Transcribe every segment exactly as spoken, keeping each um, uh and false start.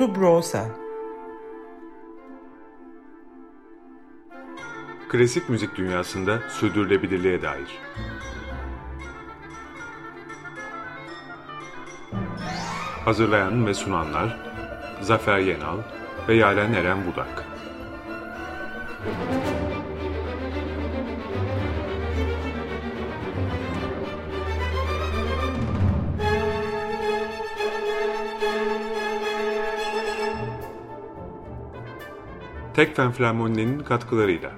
Subrosa. Klasik müzik dünyasında sürdürülebilirliğe dair. Hazırlayan ve sunanlar Zafer Yenal ve Yaren Eren Budak. Tekfen Filamoni'nin katkılarıyla.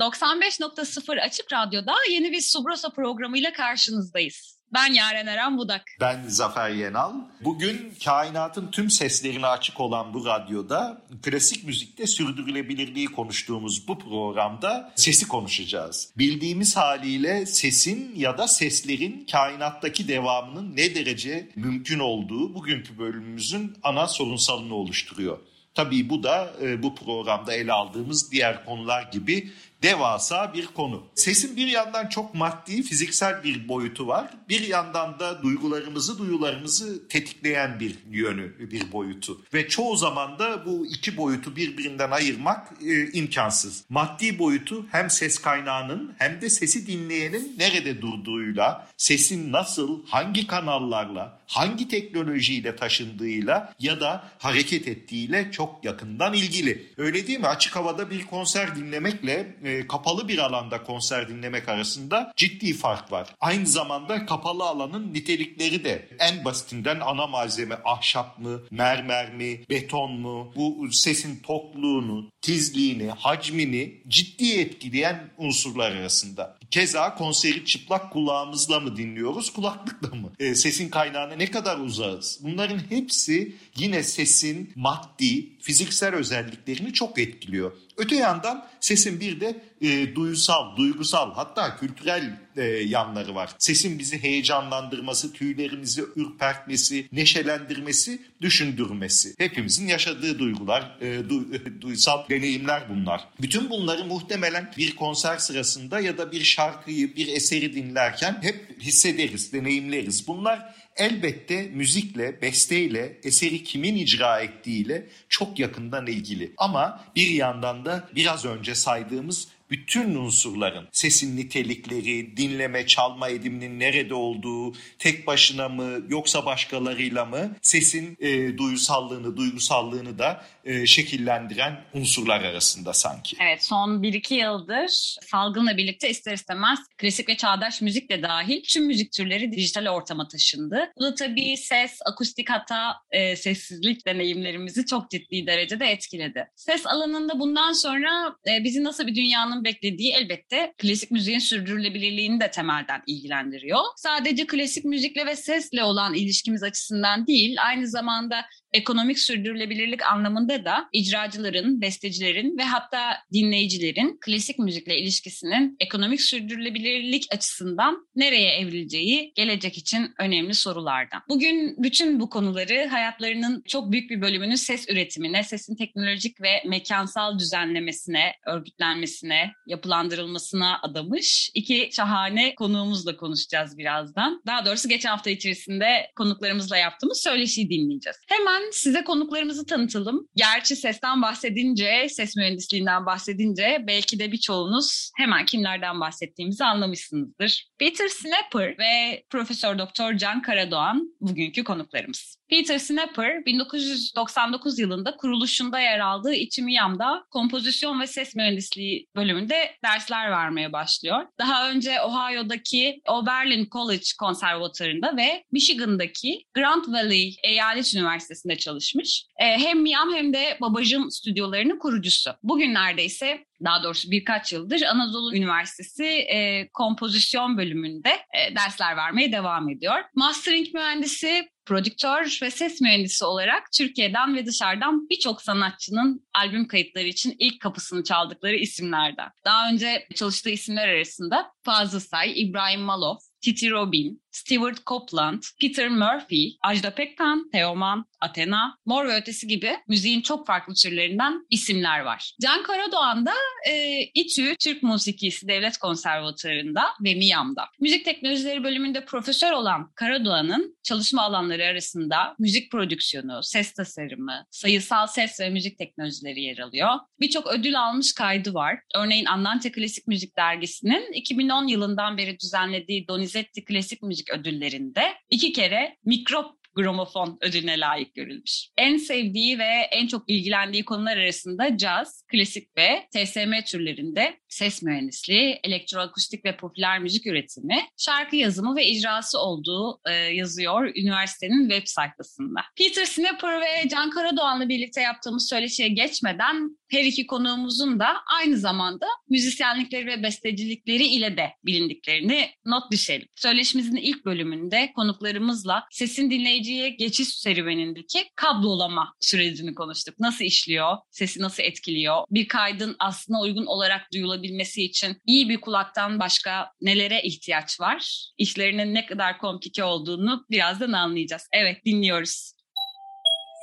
doksan beş nokta sıfır Açık Radyo'da yeni bir Subrosa programıyla karşınızdayız. Ben Yaren Eren Budak. Ben Zafer Yenal. Bugün kainatın tüm seslerine açık olan bu radyoda klasik müzikte sürdürülebilirliği konuştuğumuz bu programda sesi konuşacağız. Bildiğimiz haliyle sesin ya da seslerin kainattaki devamının ne derece mümkün olduğu bugünkü bölümümüzün ana sorunsalını oluşturuyor. Tabii bu da bu programda ele aldığımız diğer konular gibi devasa bir konu. Sesin bir yandan çok maddi, fiziksel bir boyutu var. Bir yandan da duygularımızı, duyularımızı tetikleyen bir yönü, bir boyutu. Ve çoğu zaman da bu iki boyutu birbirinden ayırmak e, imkansız. Maddi boyutu hem ses kaynağının hem de sesi dinleyenin nerede durduğuyla, sesin nasıl, hangi kanallarla, hangi teknolojiyle taşındığıyla ya da hareket ettiğiyle çok yakından ilgili. Öyle değil mi? Açık havada bir konser dinlemekle kapalı bir alanda konser dinlemek arasında ciddi fark var. Aynı zamanda kapalı alanın nitelikleri de en basitinden ana malzeme ahşap mı, mermer mi, beton mu, bu sesin tokluğunu, tizliğini, hacmini ciddi etkileyen unsurlar arasında. Keza konseri çıplak kulağımızla mı dinliyoruz, kulaklıkla mı? E, sesin kaynağına ne kadar uzağız? Bunların hepsi yine sesin maddi, fiziksel özelliklerini çok etkiliyor. Öte yandan sesin bir de e, duyusal, duygusal hatta kültürel e, yanları var. Sesin bizi heyecanlandırması, tüylerimizi ürpertmesi, neşelendirmesi, düşündürmesi. Hepimizin yaşadığı duygular, e, du, e, duysal deneyimler bunlar. Bütün bunları muhtemelen bir konser sırasında ya da bir şarkıyı, bir eseri dinlerken hep hissederiz, deneyimleriz. Bunlar elbette müzikle, besteyle, eseri kimin icra ettiğiyle çok yakından ilgili. Ama bir yandan da biraz önce saydığımız bütün unsurların, sesin nitelikleri, dinleme, çalma ediminin nerede olduğu, tek başına mı yoksa başkalarıyla mı, sesin e, duyusallığını, duygusallığını da e, şekillendiren unsurlar arasında sanki. Evet, son bir iki yıldır salgınla birlikte ister istemez klasik ve çağdaş müzik de dahil tüm müzik türleri dijital ortama taşındı. Bu da tabii ses, akustik hatta e, sessizlik deneyimlerimizi çok ciddi derecede etkiledi. Ses alanında bundan sonra e, bizi nasıl bir dünyanın beklediği elbette klasik müziğin sürdürülebilirliğini de temelden ilgilendiriyor. Sadece klasik müzikle ve sesle olan ilişkimiz açısından değil, aynı zamanda ekonomik sürdürülebilirlik anlamında da icracıların, bestecilerin ve hatta dinleyicilerin klasik müzikle ilişkisinin ekonomik sürdürülebilirlik açısından nereye evrileceği gelecek için önemli sorulardan. Bugün bütün bu konuları hayatlarının çok büyük bir bölümünün ses üretimine, sesin teknolojik ve mekansal düzenlemesine, örgütlenmesine, yapılandırılmasına adamış iki şahane konuğumuzla konuşacağız birazdan. Daha doğrusu geçen hafta içerisinde konuklarımızla yaptığımız söyleşiyi dinleyeceğiz. Hemen size konuklarımızı tanıtalım. Gerçi sesten bahsedince, ses mühendisliğinden bahsedince belki de birçoğunuz hemen kimlerden bahsettiğimizi anlamışsınızdır. Peter Snapper ve Profesör Doktor Can Karadoğan bugünkü konuklarımız. Peter Snapper bin dokuz yüz doksan dokuz yılında kuruluşunda yer aldığı İTÜ MİAM'da kompozisyon ve ses mühendisliği bölümünde dersler vermeye başlıyor. Daha önce Ohio'daki Oberlin College Konservatuvarı'nda ve Michigan'daki Grand Valley Eyalet Üniversitesi'nde çalışmış. Hem MİAM hem de Babajim stüdyolarının kurucusu. Bugünlerde ise daha doğrusu birkaç yıldır Anadolu Üniversitesi e, kompozisyon bölümünde e, dersler vermeye devam ediyor. Mastering mühendisi, prodüktör ve ses mühendisi olarak Türkiye'den ve dışarıdan birçok sanatçının albüm kayıtları için ilk kapısını çaldıkları isimlerden. Daha önce çalıştığı isimler arasında Fazıl Say, İbrahim Malov, Titi Robin, Stewart Copeland, Peter Murphy, Ajda Pekkan, Teoman, Athena, Mor ve Ötesi gibi müziğin çok farklı türlerinden isimler var. Can Karadoğan da e, İTÜ Türk Müziği Devlet Konservatuarı'nda ve MİAM'da. Müzik teknolojileri bölümünde profesör olan Karadoğan'ın çalışma alanları arasında müzik prodüksiyonu, ses tasarımı, sayısal ses ve müzik teknolojileri yer alıyor. Birçok ödül almış kaydı var. Örneğin Andante Klasik Müzik Dergisi'nin iki bin on yılından beri düzenlediği Donizetti Klasik Müzik Ödülleri'nde iki kere Micro Gramofon ödülüne layık görülmüş. En sevdiği ve en çok ilgilendiği konular arasında caz, klasik ve T S M türlerinde ses mühendisliği, elektroakustik ve popüler müzik üretimi, şarkı yazımı ve icrası olduğu e, yazıyor üniversitenin web sayfasında. Peter Snapper ve Can Karadoğan'la birlikte yaptığımız söyleşiye geçmeden her iki konuğumuzun da aynı zamanda müzisyenlikleri ve bestecilikleri ile de bilindiklerini not düşelim. Söyleşimizin ilk bölümünde konuklarımızla sesin dinleyici geçiş serüvenindeki kablolama sürecini konuştuk. Nasıl işliyor? Sesi nasıl etkiliyor? Bir kaydın aslına uygun olarak duyulabilmesi için iyi bir kulaktan başka nelere ihtiyaç var? İşlerinin ne kadar komplike olduğunu birazdan anlayacağız. Evet, dinliyoruz.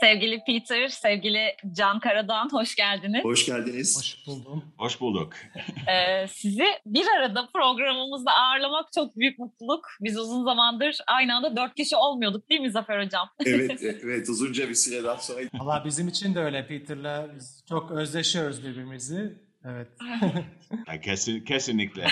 Sevgili Peter, sevgili Can Karadoğan, hoş geldiniz. Hoş geldiniz. Hoş buldum. Hoş bulduk. ee, sizi bir arada programımızda ağırlamak çok büyük mutluluk. Biz uzun zamandır aynı anda dört kişi olmuyorduk değil mi Zafer Hocam? evet, evet uzunca bir süreden sonra. Valla bizim için de öyle Peter'la. Biz çok özdeşiyoruz birbirimizi. Evet. Kesin, kesinlikle.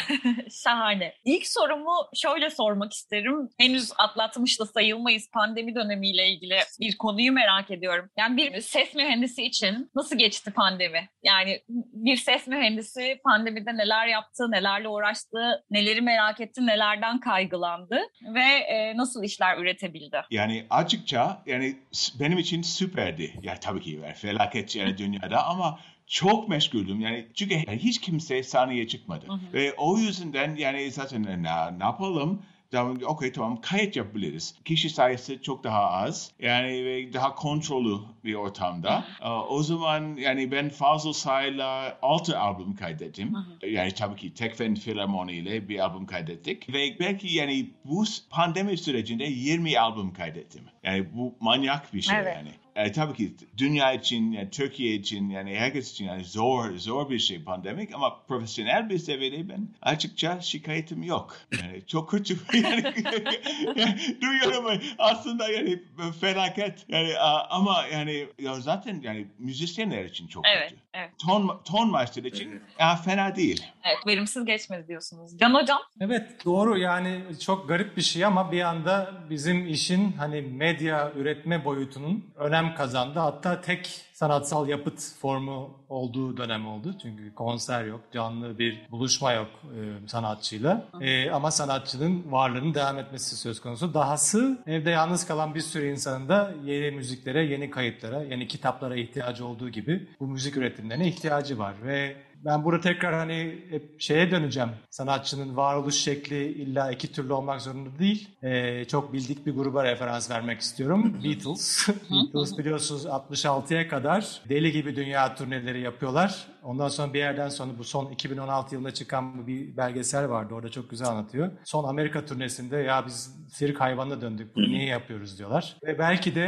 Şahane. İlk sorumu şöyle sormak isterim. Henüz atlatmış da sayılmayız. Pandemi dönemiyle ilgili bir konuyu merak ediyorum. Yani bir ses mühendisi için nasıl geçti pandemi? Yani bir ses mühendisi pandemide neler yaptı, nelerle uğraştı, neleri merak etti, nelerden kaygılandı ve nasıl işler üretebildi? Yani açıkça yani benim için süperdi. Yani tabii ki felaket yani dünyada ama çok meşguldüm yani çünkü hiç kimse sahneye çıkmadı. Hı hı. Ve o yüzden yani zaten ne, ne yapalım? Tamam, okay, tamam kayıt yapabiliriz. Kişi sayısı çok daha az. Yani ve daha kontrollü bir ortamda. O zaman yani ben Fazıl Say'la altı albüm kaydettim. Yani tabii ki Tekfen Filamoni ile bir albüm kaydettik. Ve belki yani bu pandemi sürecinde yirmi albüm kaydettim. Yani bu manyak bir şey evet. Yani. Yani tabii ki dünya için, yani Türkiye için, yani herkes için yani zor, zor bir şey pandemik ama profesyonel bir seviyede ben açıkça şikayetim yok. Yani çok kötü. Yani, yani, duyuyorum aslında yani felaket. Yani, ama yani ya zaten yani müzisyenler için çok evet, kötü. Evet. Ton, ton master için ya, fena değil. Evet, verimsiz geçmedi diyorsunuz. Can Hocam? Evet, doğru yani çok garip bir şey ama bir anda bizim işin hani medya üretme boyutunun önemli kazandı. Hatta tek sanatsal yapıt formu olduğu dönem oldu. Çünkü konser yok, canlı bir buluşma yok e, sanatçıyla. E, ama sanatçının varlığının devam etmesi söz konusu. Dahası evde yalnız kalan bir sürü insanın da yeni müziklere, yeni kayıtlara, yeni kitaplara ihtiyacı olduğu gibi bu müzik üretimlerine ihtiyacı var ve ben burada tekrar hani hep şeye döneceğim. Sanatçının varoluş şekli illa iki türlü olmak zorunda değil. Ee, çok bildik bir gruba referans vermek istiyorum. Beatles. Beatles biliyorsunuz altmış altıya kadar deli gibi dünya turneleri yapıyorlar. Ondan sonra bir yerden sonra bu son iki bin on altı yılında çıkan bir belgesel vardı. Orada çok güzel anlatıyor. Son Amerika turnesinde ya biz sirk hayvanına döndük. Bunu niye yapıyoruz diyorlar. Ve belki de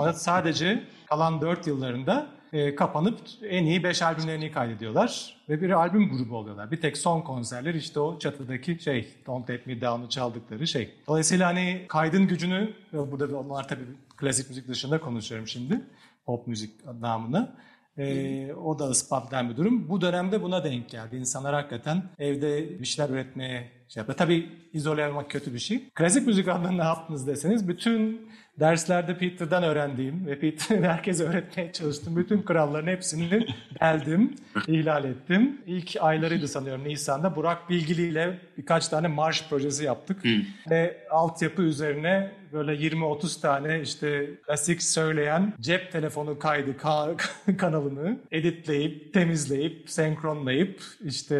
e, sadece kalan dört yıllarında E, kapanıp en iyi beş albümlerini kaydediyorlar ve bir albüm grubu oluyorlar. Bir tek son konserler işte o çatıdaki şey, Don't Take Me Down'u çaldıkları şey. Dolayısıyla hani kaydın gücünü, burada onlar tabii klasik müzik dışında konuşuyorum şimdi, pop müzik namına. Ee, o da ispatlayan bir durum. Bu dönemde buna denk geldi. İnsanlar hakikaten evde bir şeyler üretmeye şey yaptı. Tabii izole olmak kötü bir şey. Klasik müzik anlamında ne yaptınız deseniz bütün derslerde Peter'dan öğrendiğim ve Peter'ın herkese öğretmeye çalıştığım bütün kuralların hepsini deldim, ihlal ettim. İlk aylarıydı sanıyorum Nisan'da. Burak Bilgili ile birkaç tane marş projesi yaptık. Ve altyapı üzerine böyle yirmi otuz tane işte klasik söyleyen cep telefonu kaydı ka- kanalını editleyip, temizleyip, senkronlayıp, işte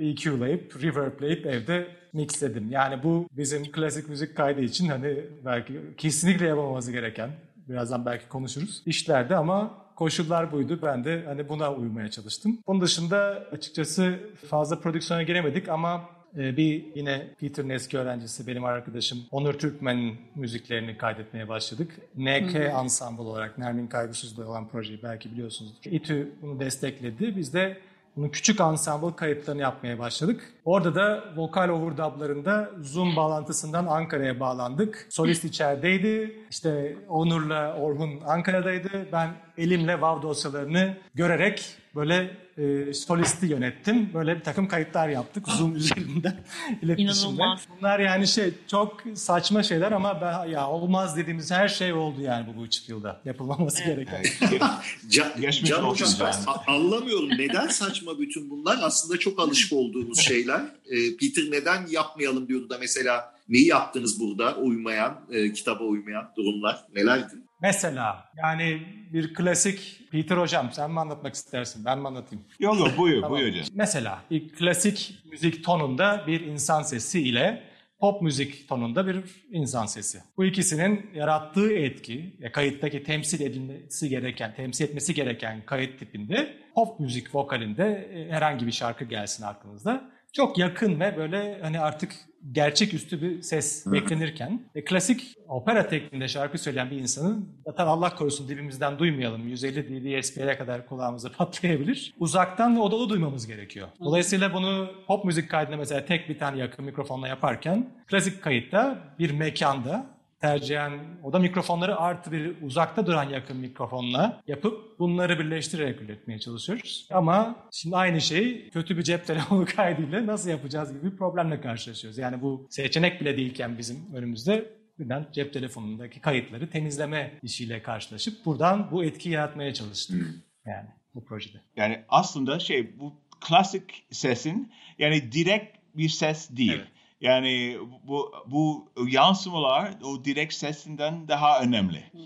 E Q'layıp, reverb'layıp evde mixledim. Yani bu bizim klasik müzik kaydı için hani belki kesinlikle yapılması gereken, birazdan belki konuşuruz, işlerdi ama koşullar buydu. Ben de hani buna uymaya çalıştım. Bunun dışında açıkçası fazla prodüksiyona giremedik ama Bir yine Peter'ın eski öğrencisi, benim arkadaşım Onur Türkmen'in müziklerini kaydetmeye başladık. N K Ensemble olarak, Nermin Kaygısız'da olan projeyi belki biliyorsunuzdur. İTÜ bunu destekledi. Biz de bunun küçük ensemble kayıtlarını yapmaya başladık. Orada da vokal overdublarında Zoom bağlantısından Ankara'ya bağlandık. Solist içerideydi. İşte Onur'la Orhun Ankara'daydı. Ben elimle WAV dosyalarını görerek böyle e, solisti yönettim. Böyle bir takım kayıtlar yaptık Zoom üzerinden. İnanılmaz. Bunlar yani şey çok saçma şeyler ama ben, ya olmaz dediğimiz her şey oldu yani bu buçuk yılda. Yapılmaması evet. gereken. Can, can hocam ben anlamıyorum. Neden saçma bütün bunlar? Aslında çok alışık olduğumuz şeyler. E, Peter neden yapmayalım diyordu da mesela neyi yaptınız burada? Uymayan, e, kitaba uymayan durumlar nelerdi? Mesela yani bir klasik, Peter hocam sen mi anlatmak istersin, ben mi anlatayım? Yok yok buyur, tamam. buyur hocam. Mesela bir klasik müzik tonunda bir insan sesi ile pop müzik tonunda bir insan sesi. Bu ikisinin yarattığı etki, kayıttaki temsil edilmesi gereken, temsil etmesi gereken kayıt tipinde pop müzik vokalinde herhangi bir şarkı gelsin aklınızda. Çok yakın ve böyle hani artık gerçeküstü bir ses beklenirken e, klasik opera tekniğinde şarkı söyleyen bir insanın zaten Allah korusun dibimizden duymayalım. yüz elli D B S P'ye kadar kulağımıza patlayabilir. Uzaktan ve odalı duymamız gerekiyor. Dolayısıyla bunu pop müzik kaydında mesela tek bir tane yakın mikrofonla yaparken klasik kayıtta bir mekanda tercihen oda mikrofonları artı bir uzakta duran yakın mikrofonla yapıp bunları birleştirerek üretmeye çalışıyoruz. Ama şimdi aynı şeyi kötü bir cep telefonu kaydıyla nasıl yapacağız gibi bir problemle karşılaşıyoruz. Yani bu seçenek bile değilken bizim önümüzde birden cep telefonundaki kayıtları temizleme işiyle karşılaşıp buradan bu etkiyi yaratmaya çalıştık. Yani bu projede. Yani aslında şey bu klasik sesin yani direkt bir ses değil. Evet. Yani bu, bu yansımalar o direkt sesinden daha önemli. Hmm.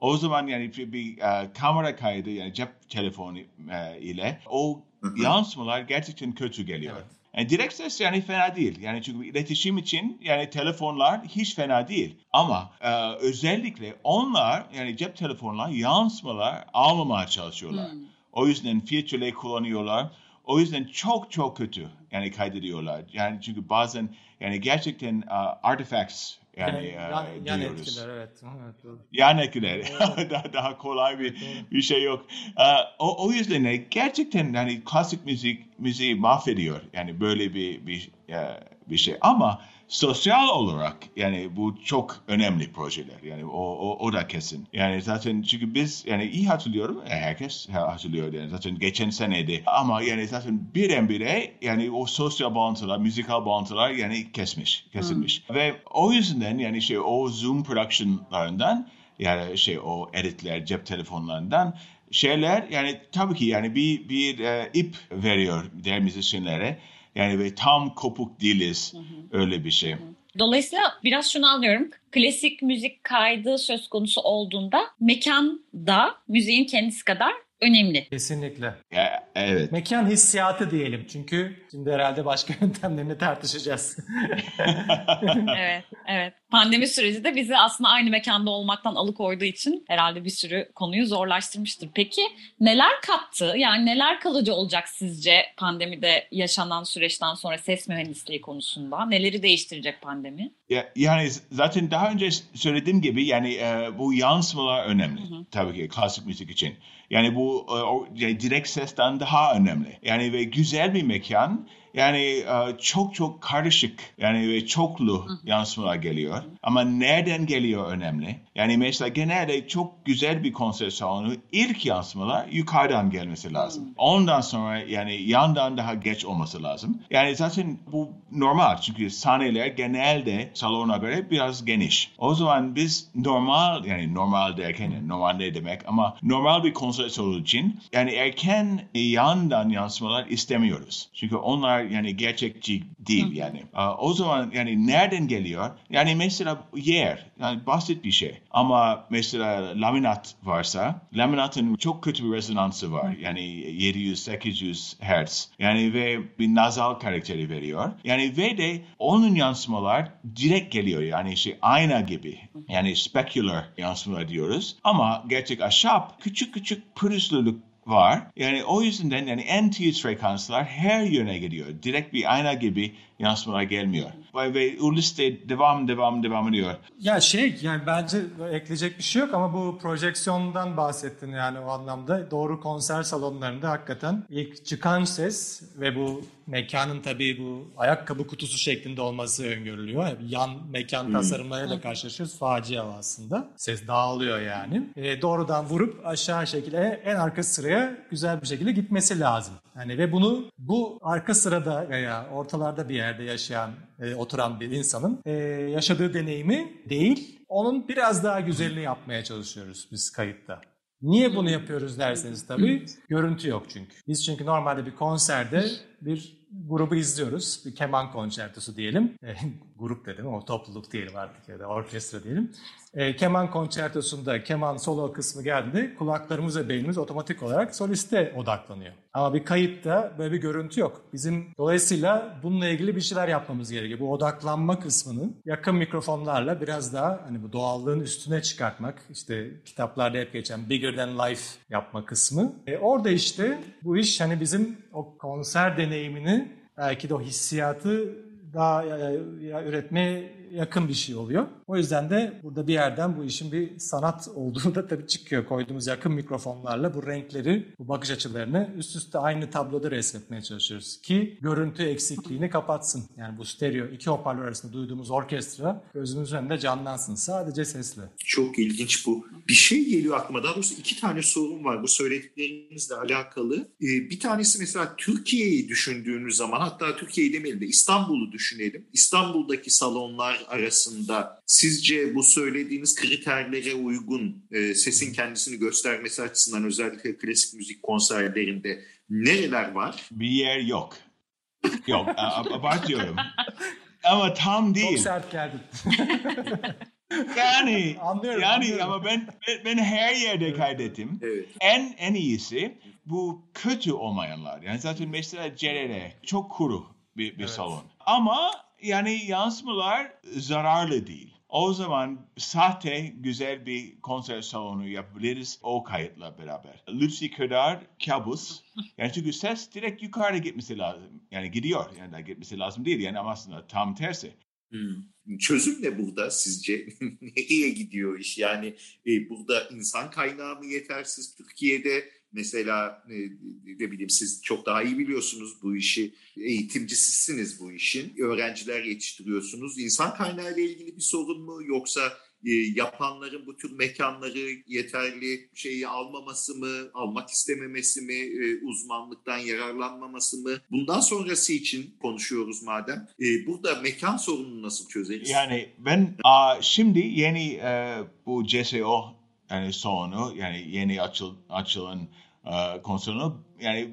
O zaman yani bir, bir uh, kamera kaydı yani cep telefonu uh, ile o yansımalar gerçekten kötü geliyor. Evet. Yani direkt ses yani fena değil. Yani çünkü iletişim için yani telefonlar hiç fena değil. Ama uh, özellikle onlar yani cep telefonlar yansımalar almamaya çalışıyorlar. Hmm. O yüzden filtreleri kullanıyorlar. O yüzden çok çok kötü yani kaydediyorlar. Yani çünkü bazen yani gerçekten uh, artifacts yani, yani, uh, yani diyoruz. Yan etkiler evet. evet yan etkiler. Evet. daha, daha kolay bir evet. bir şey yok. Uh, o, o yüzden yani gerçekten yani klasik müzik müziği mahvediyor. Yani böyle bir bir bir şey ama sosyal olarak yani bu çok önemli projeler yani o, o, o da kesin. Yani zaten çünkü biz yani iyi hatırlıyorum herkes hatırlıyor yani zaten geçen seneydi ama yani zaten birdenbire yani o sosyal bağlantılar, müzikal bağlantılar yani kesmiş, kesilmiş. Hmm. Ve o yüzden yani şey o Zoom productionlarından yani şey o editler cep telefonlarından şeyler yani tabii ki yani bir bir e, ip veriyor diğer müzisyenlere. Yani ve tam kopuk değiliz hı hı. öyle bir şey. Hı hı. Dolayısıyla biraz şunu anlıyorum. Klasik müzik kaydı söz konusu olduğunda mekan da müziğin kendisi kadar önemli. Kesinlikle. Ya, evet. Mekan hissiyatı diyelim çünkü şimdi herhalde başka yöntemlerini tartışacağız. evet, evet. Pandemi süreci de bizi aslında aynı mekanda olmaktan alıkoyduğu için herhalde bir sürü konuyu zorlaştırmıştır. Peki neler kattı? Yani neler kalıcı olacak sizce pandemide yaşanan süreçten sonra ses mühendisliği konusunda? Neleri değiştirecek pandemi? Ya, yani zaten daha önce söylediğim gibi yani e, bu yansımalar önemli. Hı hı. Tabii ki klasik müzik için. Yani bu e, o, yani direkt sesten daha önemli. Yani ve güzel bir mekan. Yani çok çok karışık yani ve çoklu yansımalar geliyor. Ama nereden geliyor önemli. Yani mesela genelde çok güzel bir konser salonu ilk yansımalar yukarıdan gelmesi lazım. Ondan sonra yani yandan daha geç olması lazım. Yani zaten bu normal çünkü sahneler genelde salona göre biraz geniş. O zaman biz normal yani normal derken normal ne demek ama normal bir konser salonu için yani erken yandan yansımalar istemiyoruz. Çünkü onlar yani gerçekçi değil yani. O zaman yani nereden geliyor? Yani mesela yer, yani basit bir şey. Ama mesela laminat varsa, laminatın çok kötü bir rezonansı var. Yani yedi yüz sekiz yüz hertz. Yani ve bir nasal karakteri veriyor. Yani ve de onun yansımalar direkt geliyor. Yani şey ayna gibi. Yani specular yansımalar diyoruz. Ama gerçek ahşap küçük küçük pürüzlülük var. Yani o yüzden yani en tiz frekanslar her yöne gidiyor. Direkt bir ayna gibi yansımalar gelmiyor. Ve, ve ulus de devam devam devam ediyor. Ya şey yani bence ekleyecek bir şey yok ama bu projeksiyondan bahsettin yani o anlamda. Doğru konser salonlarında hakikaten ilk çıkan ses ve bu mekanın tabii bu ayakkabı kutusu şeklinde olması öngörülüyor. Yani yan mekan hmm. tasarımlarıyla karşılaşıyoruz. Facia aslında. Ses dağılıyor yani. E, doğrudan vurup aşağı şekilde en arka sıraya güzel bir şekilde gitmesi lazım. Yani ve bunu bu arka sırada veya ortalarda bir yerde yaşayan, e, oturan bir insanın e, yaşadığı deneyimi değil, onun biraz daha güzelini yapmaya çalışıyoruz biz kayıtta. Niye bunu yapıyoruz derseniz tabii görüntü yok çünkü. Biz çünkü normalde bir konserde bir grubu izliyoruz. Bir keman konçertosu diyelim. E, grup dedim ama topluluk diyelim artık ya da orkestra diyelim. E, keman konçertosunda keman solo kısmı geldi. Kulaklarımız ve beynimiz otomatik olarak soliste odaklanıyor. Ama bir kayıtta böyle bir görüntü yok. Bizim dolayısıyla bununla ilgili bir şeyler yapmamız gerekiyor. Bu odaklanma kısmını yakın mikrofonlarla biraz daha hani bu doğallığın üstüne çıkartmak. İşte kitaplarda hep geçen bigger than life yapma kısmı. E, orada işte bu iş hani bizim o konser deneyimini belki de o hissiyatı daha üretmeye yakın bir şey oluyor. O yüzden de burada bir yerden bu işin bir sanat olduğu da tabii çıkıyor. Koyduğumuz yakın mikrofonlarla bu renkleri, bu bakış açılarını üst üste aynı tabloda resmetmeye çalışıyoruz. Ki görüntü eksikliğini kapatsın. Yani bu stereo, iki hoparlör arasında duyduğumuz orkestra gözümüzün önünde canlansın. Sadece sesle. Çok ilginç bu. Bir şey geliyor aklıma. Daha doğrusu iki tane sorum var bu söylediklerinizle alakalı. Bir tanesi mesela Türkiye'yi düşündüğünüz zaman, hatta Türkiye'yi demeyelim de İstanbul'u düşünelim. İstanbul'daki salonlar arasında sizce bu söylediğiniz kriterlere uygun e, sesin kendisini göstermesi açısından özellikle klasik müzik konserlerinde nereler var? Bir yer yok. Yok. A- abartıyorum. Ama tam değil. Çok sert geldin. Yani anlıyorum, yani anlıyorum. Ama ben, ben ben her yerde kaydettim. Evet. En en iyisi bu kötü olmayanlar. Yani zaten mesela Cerere çok kuru bir, bir evet. salon. Ama yani yansımalar zararlı değil. O zaman sahte güzel bir konser salonu yapabiliriz o kayıtla beraber. Lütfi kadar kabus. Yani çünkü ses direkt yukarıda gitmesi lazım. Yani gidiyor. Yani daha gitmesi lazım değil. Yani ama aslında tam tersi. Hmm. Çözüm ne burada sizce? Nereye gidiyor iş? Yani e, burada insan kaynağı mı yetersiz Türkiye'de? Mesela ne bileyim siz çok daha iyi biliyorsunuz bu işi, eğitimcisisiniz bu işin, öğrenciler yetiştiriyorsunuz. İnsan kaynağı ile ilgili bir sorun mu yoksa e, yapanların bu tür mekanları yeterli şeyi almaması mı, almak istememesi mi, e, uzmanlıktan yararlanmaması mı? Bundan sonrası için konuşuyoruz madem. E, burada mekan sorununu nasıl çözeriz? Yani ben a, şimdi yeni e, bu C S O yani salonu, yani yeni açıl, açılan uh, konsolunu yani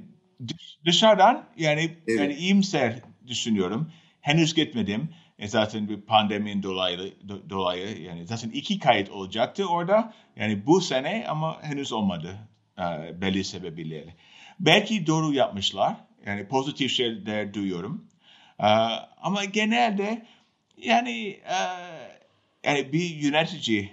dışarıdan yani, evet. yani iyimser düşünüyorum. Henüz gitmedim. E zaten bir pandeminin dolayı, do, dolayı yani zaten iki kayıt olacaktı orada. Yani bu sene ama henüz olmadı uh, belli sebebiyle. Belki doğru yapmışlar. Yani pozitif şeyler duyuyorum. Uh, ama genelde yani, uh, yani bir yönetici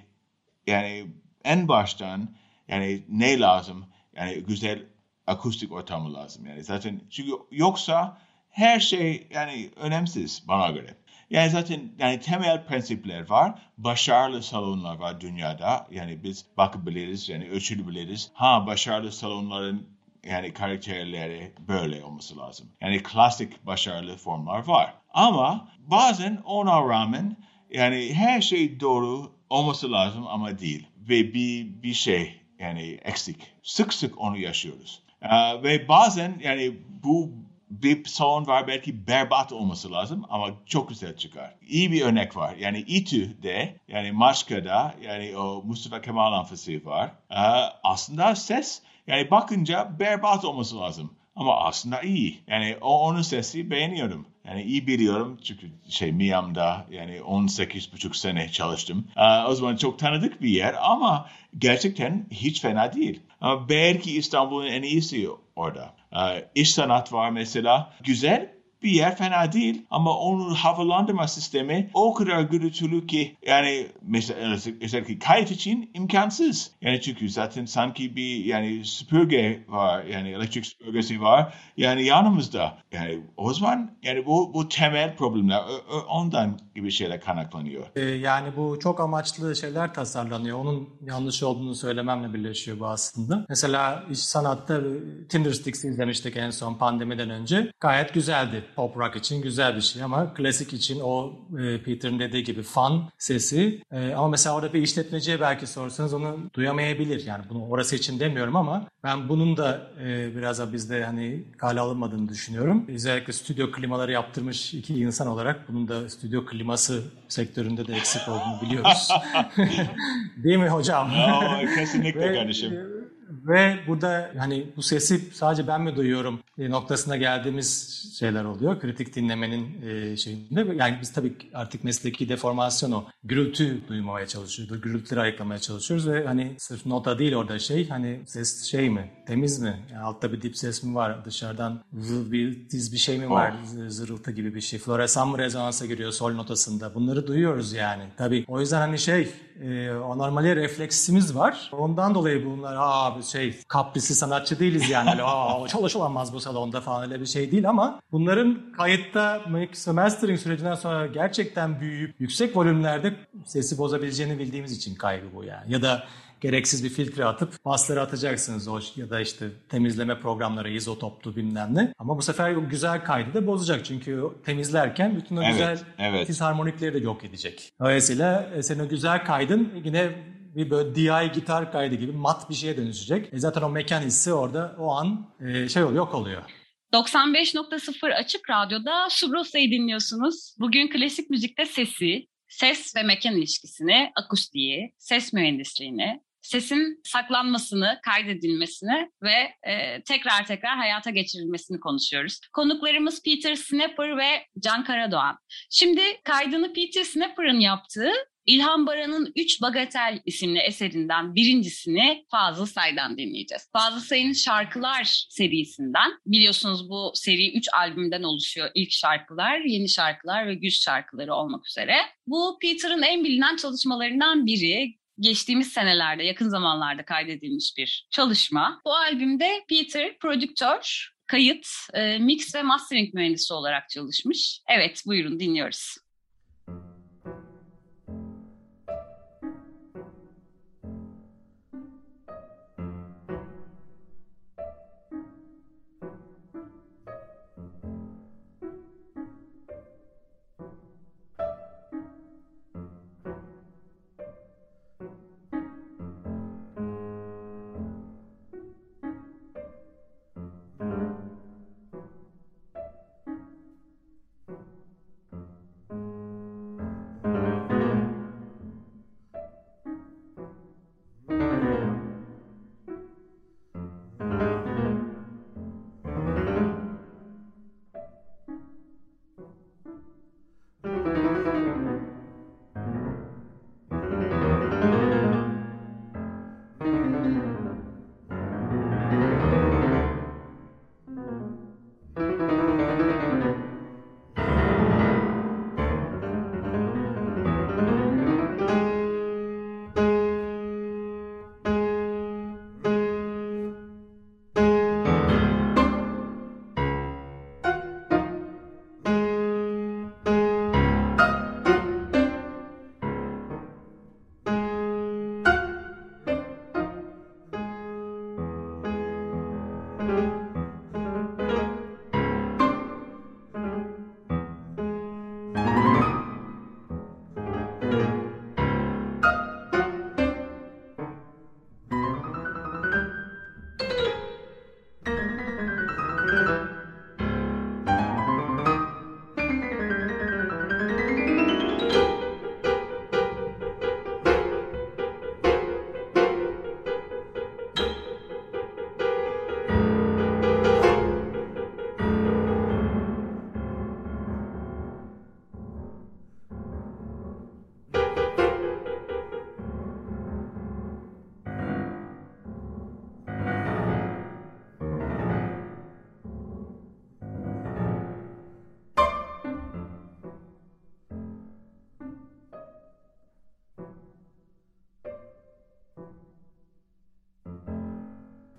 yani en baştan yani ne lazım? Yani güzel akustik ortamı lazım. Yani zaten çünkü yoksa her şey yani önemsiz bana göre. Yani zaten yani temel prensipler var. Başarılı salonlar var dünyada. Yani biz bakabiliriz, yani ölçülebiliriz. Ha başarılı salonların yani karakterleri böyle olması lazım. Yani klasik başarılı formlar var. Ama bazen ona rağmen yani her şey doğru olması lazım ama değil. Ve bir, bir şey yani eksik. Sık sık onu yaşıyoruz. Ee, ve bazen yani bu bir salon var belki berbat olması lazım ama çok güzel çıkar. İyi bir örnek var. Yani İTÜ'de yani Maşka'da yani o Mustafa Kemal Amfisi var. Ee, aslında ses yani bakınca berbat olması lazım. Ama aslında iyi. Yani o onun sesi beğeniyorum. Yani iyi biliyorum çünkü şey MİAM'da yani on sekiz buçuk sene çalıştım. Ee, o zaman çok tanıdık bir yer ama gerçekten hiç fena değil. Ama belki İstanbul'un en iyisi orada. Ee, iş sanat var mesela. Güzel bir yer, fena değil, ama onun havalandırma sistemi o kadar gürültülü ki yani mesela özellikle kayıt için imkansız. Yani çünkü zaten sanki bir yani süpürge var, yani elektrik süpürgesi var yani yanımızda. Yani o zaman yani bu, bu temel problemler ondan gibi şeyler kaynaklanıyor. Ee, yani bu çok amaçlı şeyler tasarlanıyor. Onun yanlış olduğunu söylememle birleşiyor bu aslında. Mesela iş sanatta Tinder Sticks'i izlemiştik en son pandemiden önce. Gayet güzeldi. Pop rock için güzel bir şey ama klasik için o e, Peter'ın dediği gibi fan sesi. E, ama mesela orada bir işletmeciye belki sorsanız onu duyamayabilir. Yani bunu orası için demiyorum ama ben bunun da e, biraz da bizde hani kale alınmadığını düşünüyorum. Özellikle stüdyo klimaları yaptırmış iki insan olarak bunun da stüdyo kliması sektöründe de eksik olduğunu biliyoruz. Değil mi hocam? No, kesinlikle Ve, kardeşim. Ve burada hani bu sesi sadece ben mi duyuyorum noktasına geldiğimiz şeyler oluyor. Kritik dinlemenin e, şeyinde. Yani biz tabii artık mesleki deformasyon o. Gürültü duymaya çalışıyoruz. Gürültüleri ayıklamaya çalışıyoruz ve hani sırf nota değil orada şey. Hani ses şey mi? Temiz mi? Yani altta bir dip ses mi var? Dışarıdan vı, bir tiz bir şey mi var? Oh. Zırıltı gibi bir şey. Floresan mı rezonansa giriyor sol notasında? Bunları duyuyoruz yani. Tabii o yüzden hani şey e, anormali refleksimiz var. Ondan dolayı bunlar aa şey kaprisli sanatçı değiliz yani. Öyle, aa çalışılamaz bu salonda falan öyle bir şey değil ama bunların kayıtta mix ve mastering sürecinden sonra gerçekten büyüyüp yüksek volümlerde sesi bozabileceğini bildiğimiz için kaygı bu yani. Ya da gereksiz bir filtre atıp basları atacaksınız o ya da işte temizleme programları izotoplu bilmem ne. Ama bu sefer o güzel kaydı da bozacak çünkü temizlerken bütün o evet, güzel evet. disharmonikleri de yok edecek. Dolayısıyla senin o güzel kaydın yine bir böyle D I gitar kaydı gibi mat bir şeye dönüşecek. E zaten o mekan hissi orada o an e, şey oluyor, yok oluyor. doksan beş nokta sıfır Açık Radyo'da Subrosa'yı dinliyorsunuz. Bugün klasik müzikte sesi, ses ve mekan ilişkisini, akustiği, ses mühendisliğini, sesin saklanmasını, kaydedilmesini ve e, tekrar tekrar hayata geçirilmesini konuşuyoruz. Konuklarımız Peter Snapper ve Can Karadoğan. Şimdi kaydını Peter Snapper'ın yaptığı İlhan Baran'ın Üç Bagatel isimli eserinden birincisini Fazıl Say'dan dinleyeceğiz. Fazıl Say'ın Şarkılar serisinden, biliyorsunuz bu seri üç albümden oluşuyor. İlk şarkılar, yeni şarkılar ve güç şarkıları olmak üzere. Bu Peter'ın en bilinen çalışmalarından biri. Geçtiğimiz senelerde, yakın zamanlarda kaydedilmiş bir çalışma. Bu albümde Peter prodüktör, kayıt, mix ve mastering mühendisi olarak çalışmış. Evet, buyurun dinliyoruz. Thank you.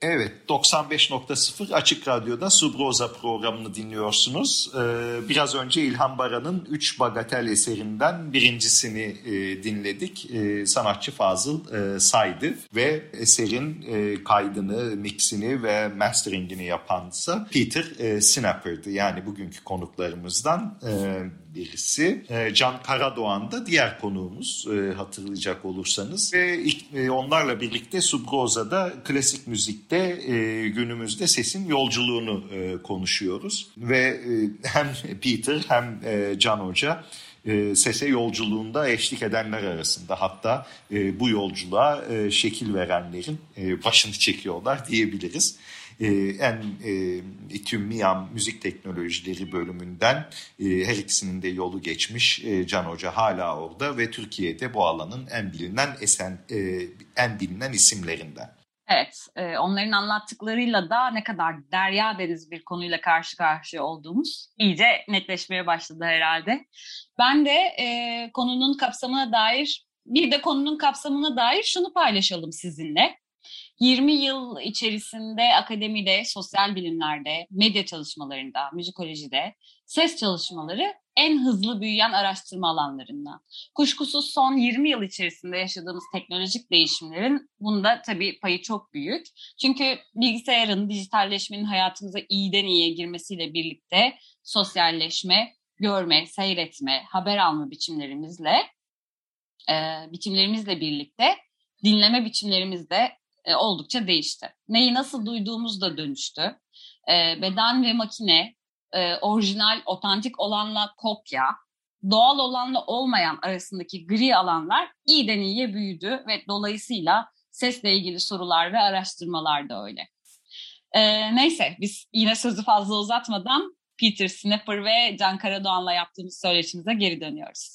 Evet, doksan beş nokta sıfır Açık Radyo'da Subrosa programını dinliyorsunuz. Ee, biraz önce İlhan Baran'ın Üç Bagatel eserinden birincisini e, dinledik. E, sanatçı Fazıl e, Say'dı ve eserin e, kaydını, mixini ve masteringini yapansa Peter e, Snapper'dı. Yani bugünkü konuklarımızdan e, birisi. E, Can Karadoğan da diğer konuğumuz, e, hatırlayacak olursanız. Ve e, onlarla birlikte Subrosa'da klasik müzikte E, günümüzde sesin yolculuğunu e, konuşuyoruz ve e, hem Peter hem e, Can Hoca e, sese yolculuğunda eşlik edenler arasında, hatta e, bu yolculuğa e, şekil verenlerin e, başını çekiyorlar diyebiliriz. Ee, en e, İTÜ MİAM Müzik Teknolojileri bölümünden e, her ikisinin de yolu geçmiş. E, Can Hoca hala orada ve Türkiye'de bu alanın en bilinen esen e, en bilinen isimlerinden. Evet, e, onların anlattıklarıyla da ne kadar derya deniz bir konuyla karşı karşıya olduğumuz iyice netleşmeye başladı herhalde. Ben de e, konunun kapsamına dair, bir de konunun kapsamına dair şunu paylaşalım sizinle. yirmi yıl içerisinde akademide, sosyal bilimlerde, medya çalışmalarında, müzikolojide ses çalışmaları en hızlı büyüyen araştırma alanlarından. Kuşkusuz son yirmi yıl içerisinde yaşadığımız teknolojik değişimlerin bunda tabii payı çok büyük. Çünkü bilgisayarın, dijitalleşmenin hayatımıza iyiden iyiye girmesiyle birlikte sosyalleşme, görme, seyretme, haber alma biçimlerimizle, e, biçimlerimizle birlikte dinleme biçimlerimiz de e, oldukça değişti. Neyi nasıl duyduğumuz da dönüştü. E, beden ve makine, Ee, orijinal, otantik olanla kopya, doğal olanla olmayan arasındaki gri alanlar iyiden iyiye büyüdü ve dolayısıyla sesle ilgili sorular ve araştırmalar da öyle. Ee, neyse, biz yine sözü fazla uzatmadan Peter Snapper ve Can Karadoğan'la yaptığımız söyleşimize geri dönüyoruz.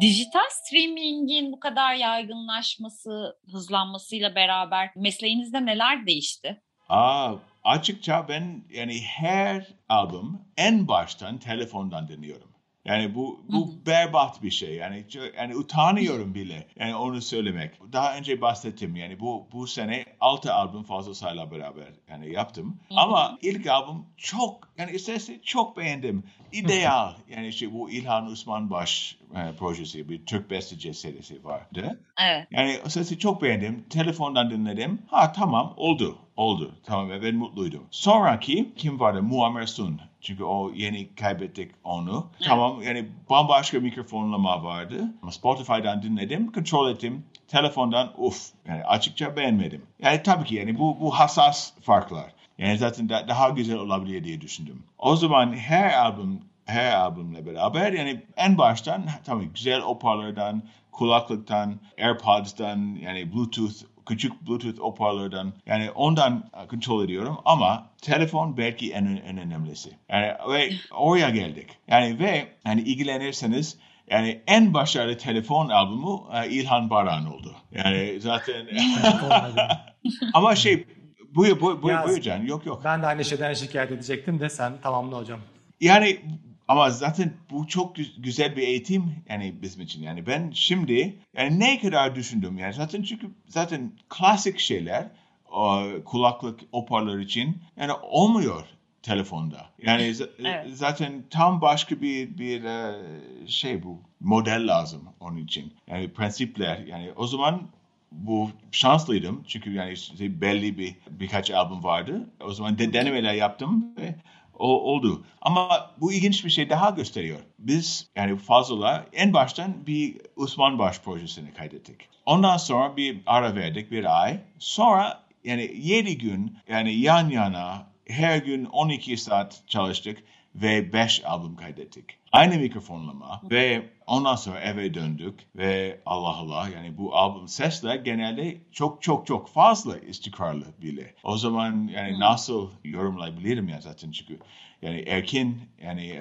Dijital streamingin bu kadar yaygınlaşması, hızlanmasıyla beraber mesleğinizde neler değişti? Aa, açıkça ben yani her albüm en baştan telefondan dinliyorum. Yani bu bu hı hı. berbat bir şey. Yani yani utanıyorum bile. Yani onu söylemek. Daha önce bahsettim. Yani bu bu sene altı albüm Fazıl Say'la beraber yani yaptım. Hı hı. Ama ilk albüm çok yani sesi çok beğendim. İdeal. Hı hı. Yani işte bu İlhan Usmanbaş e, projesi, bir Türk besteci serisi vardı. Evet. Yani sesi çok beğendim. Telefondan dinledim. Ha tamam, oldu. Oldu. Tamam, ben mutluydum. Sonraki kim vardı? Muammer Sun. Çünkü o yeni kaybettik onu. Evet. Tamam, yani bambaşka mikrofonlama vardı. Spotify'dan dinledim, kontrol ettim. Telefondan uf, yani açıkça beğenmedim. Yani tabii ki yani bu, bu hassas farklar. Yani zaten da, daha güzel olabilir diye düşündüm. O zaman her albüm, her albümle beraber yani en baştan tabii güzel hoparlardan, kulaklıktan, AirPods'tan, yani Bluetooth, küçük Bluetooth hoparlardan, yani ondan kontrol ediyorum ama telefon belki en, en önemlisi. Yani ve oraya geldik. Yani ve yani ilgilenirseniz yani en başarılı telefon albümü İlhan Baran oldu. Yani zaten ama şey buyur buyur buyur, buyur Can, yok yok. Ben de aynı şeyden şikayet edecektim de sen tamamla hocam. Yani ama zaten bu çok güzel bir eğitim yani bizim için. Yani ben şimdi yani ne kadar düşündüm yani zaten çünkü zaten klasik şeyler kulaklık hoparlör için yani olmuyor telefonda. Yani evet. Zaten tam başka bir bir şey, bu model lazım onun için. Yani prensipler, yani o zaman bu şanslıydım çünkü yani işte belli bir birkaç albüm vardı. O zaman de, denemeler yaptım ve O, oldu. Ama bu ilginç bir şey daha gösteriyor. Biz yani Fazıl'la en baştan bir Osmanbaş projesini kaydettik. Ondan sonra bir ara verdik, bir ay. Sonra yani yedi gün yani yan yana her gün on iki saat çalıştık ve beş albüm kaydettik. Aynı mikrofonlama ve ondan sonra eve döndük ve Allah Allah yani bu albüm sesler genelde çok çok çok fazla istikrarlı bile. O zaman yani nasıl yorumlayabilirim ya zaten çünkü yani erken yani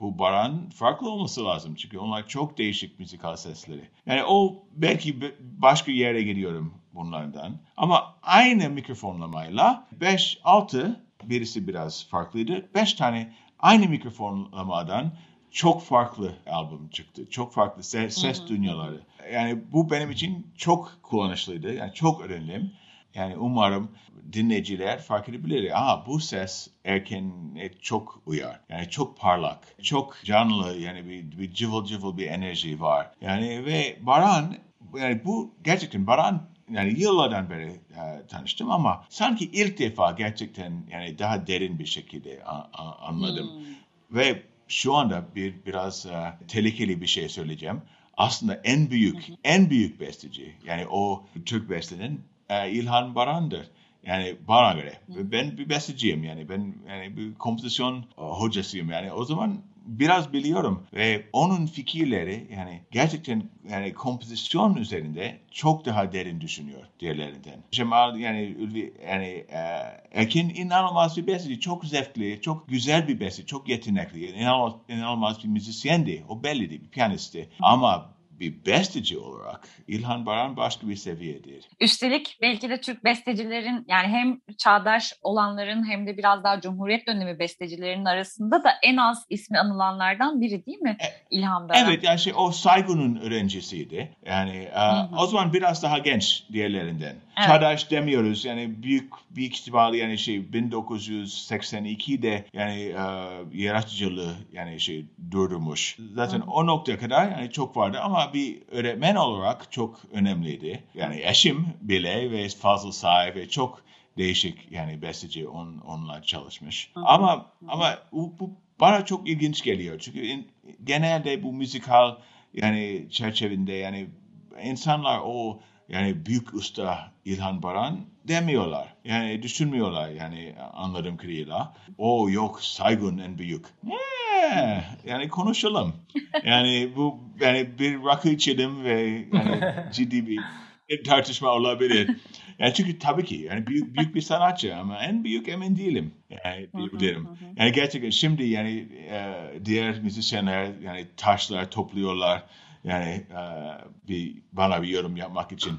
bu Baran farklı olması lazım çünkü onlar çok değişik müzikal sesleri. Yani o belki başka yere gidiyorum bunlardan ama aynı mikrofonlamayla beş altı, birisi biraz farklıydı, beş tane aynı mikrofonlamadan çok farklı albüm çıktı. Çok farklı ses, ses dünyaları. Yani bu benim için çok kullanışlıydı. Yani çok önemli. Yani umarım dinleyiciler fark edebilir. Aa, bu ses erkene çok uyar. Yani çok parlak, çok canlı, yani bir, bir cıvıl cıvıl bir enerji var. Yani ve Baran, yani bu gerçekten Baran, yani yıllardan beri e, tanıştım ama sanki ilk defa gerçekten yani daha derin bir şekilde a, a, anladım. Hmm. Ve şu anda bir biraz e, tehlikeli bir şey söyleyeceğim. Aslında en büyük, hı hı. en büyük besteci, yani o Türk bestenin e, İlhan Baran'dır. Yani bana göre. Hı. Ben bir besteciyim, yani ben yani bir kompozisyon hocasıyım, yani o zaman biraz biliyorum ve onun fikirleri yani gerçekten yani kompozisyon üzerinde çok daha derin düşünüyor diğerlerinden. Cemal yani yani Ekin inanılmaz bir besteci, çok zevkli, çok güzel bir besteci, çok yetenekli, inanılmaz, inanılmaz bir müzisyendi, o belliydi, bir piyanisti. Ama bir besteci olarak İlhan Baran başka bir seviyedir. Üstelik belki de Türk bestecilerin, yani hem çağdaş olanların hem de biraz daha Cumhuriyet dönemi bestecilerinin arasında da en az ismi anılanlardan biri değil mi İlhan Baran? Evet, yani şey, o saygının öğrencisiydi. Yani hı hı. o zaman biraz daha genç diğerlerinden. Evet. Çağdaş demiyoruz, yani büyük bir ihtimal yani şey bin dokuz yüz seksen iki'de yani e, yaratıcılığı yani şey durdurmuş. Zaten hı. o noktaya kadar yani çok vardı ama bir öğretmen olarak çok önemliydi. Yani eşim bile ve Fazıl Say ve çok değişik yani besteci on, onunla çalışmış. Hı-hı. Ama Hı-hı. ama bu, bu bana çok ilginç geliyor. Çünkü in, genelde bu müzikal yani çerçevinde yani insanlar o yani büyük usta İlhan Baran demiyorlar. Yani düşünmüyorlar yani anladığım kadarıyla. O yok, saygın en büyük. Yeah. Yani konuşalım. Yani bu yani bir rakı içelim ve yani ciddi bir tartışma olabilir. Yani çünkü tabii ki yani büyük büyük bir sanatçı ama en büyük emin değilim. Yani diyebilirim. Yani gerçekten şimdi yani diğer müzisyenler yani taşlar topluyorlar. Yani bir bana bir yorum yapmak için.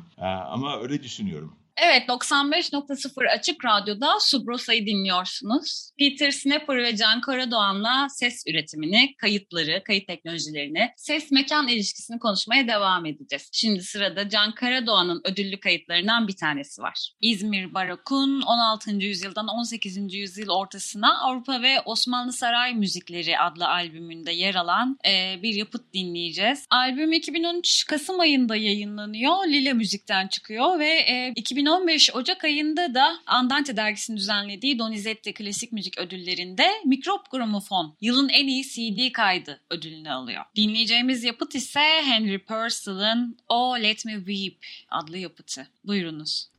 Ama öyle düşünüyorum. Evet, doksan beş nokta sıfır Açık Radyo'da Subrosa'yı dinliyorsunuz. Peter Snapper ve Can Karadoğan'la ses üretimini, kayıtları, kayıt teknolojilerini, ses-mekan ilişkisini konuşmaya devam edeceğiz. Şimdi sırada Can Karadoğan'ın ödüllü kayıtlarından bir tanesi var. İzmir Barok'un on altıncı yüzyıldan on sekizinci yüzyıl ortasına Avrupa ve Osmanlı Saray Müzikleri adlı albümünde yer alan e, bir yapıt dinleyeceğiz. Albüm iki bin on üç Kasım ayında yayınlanıyor. Lila Müzik'ten çıkıyor ve e, iki bin on beş Ocak ayında da Andante dergisinin düzenlediği Donizetti Klasik Müzik Ödülleri'nde Micro Gramofon yılın en iyi C D kaydı ödülünü alıyor. Dinleyeceğimiz yapıt ise Henry Purcell'ın Oh Let Me Weep adlı yapıtı. Buyurunuz.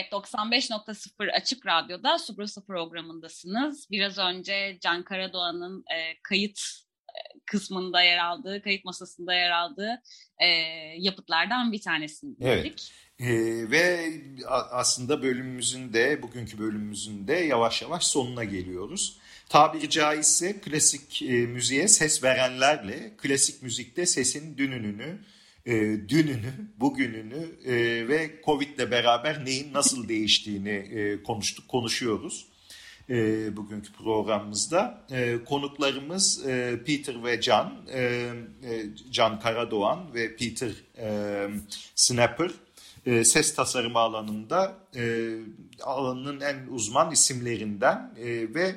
Evet, doksan beş nokta sıfır Açık Radyo'da Subrosa programındasınız. Biraz önce Can Karadoğan'ın e, kayıt kısmında yer aldığı, kayıt masasında yer aldığı e, yapıtlardan bir tanesini dinledik. Evet. E, ve aslında bölümümüzün de, bugünkü bölümümüzün de yavaş yavaş sonuna geliyoruz. Tabiri caizse klasik e, müziğe ses verenlerle klasik müzikte sesin dünününü, E, dününü, bugününü e, ve Covid'le beraber neyin nasıl değiştiğini e, konuştuk, konuşuyoruz e, bugünkü programımızda. E, konuklarımız e, Peter ve Can, e, e, Can Karadoğan ve Peter e, Snapper. E, ses tasarımı alanında e, alanının en uzman isimlerinden e, ve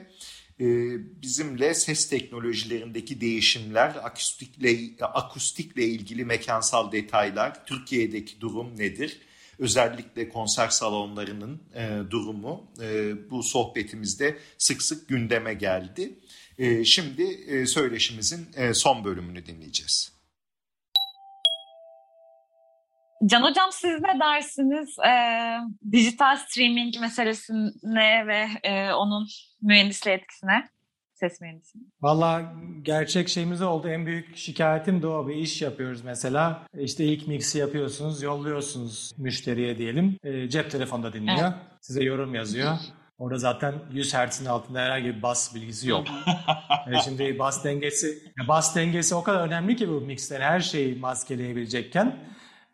bizimle ses teknolojilerindeki değişimler, akustikle, akustikle ilgili mekansal detaylar, Türkiye'deki durum nedir? Özellikle konser salonlarının e, durumu e, bu sohbetimizde sık sık gündeme geldi. E, şimdi e, söyleşimizin e, son bölümünü dinleyeceğiz. Can Hocam, siz ne dersiniz e, dijital streaming meselesine ve e, onun mühendisliği etkisine, ses mühendisliği? Vallahi gerçek şeyimiz oldu. En büyük şikayetim de o. Bir iş yapıyoruz mesela. İşte ilk mix'i yapıyorsunuz, yolluyorsunuz müşteriye diyelim. E, cep telefonda dinliyor, evet. Size yorum yazıyor. Orada zaten yüz hertz'in altında herhangi bir bas bilgisi yok. e şimdi bas dengesi, bas dengesi o kadar önemli ki bu mix'ten her şeyi maskeleyebilecekken.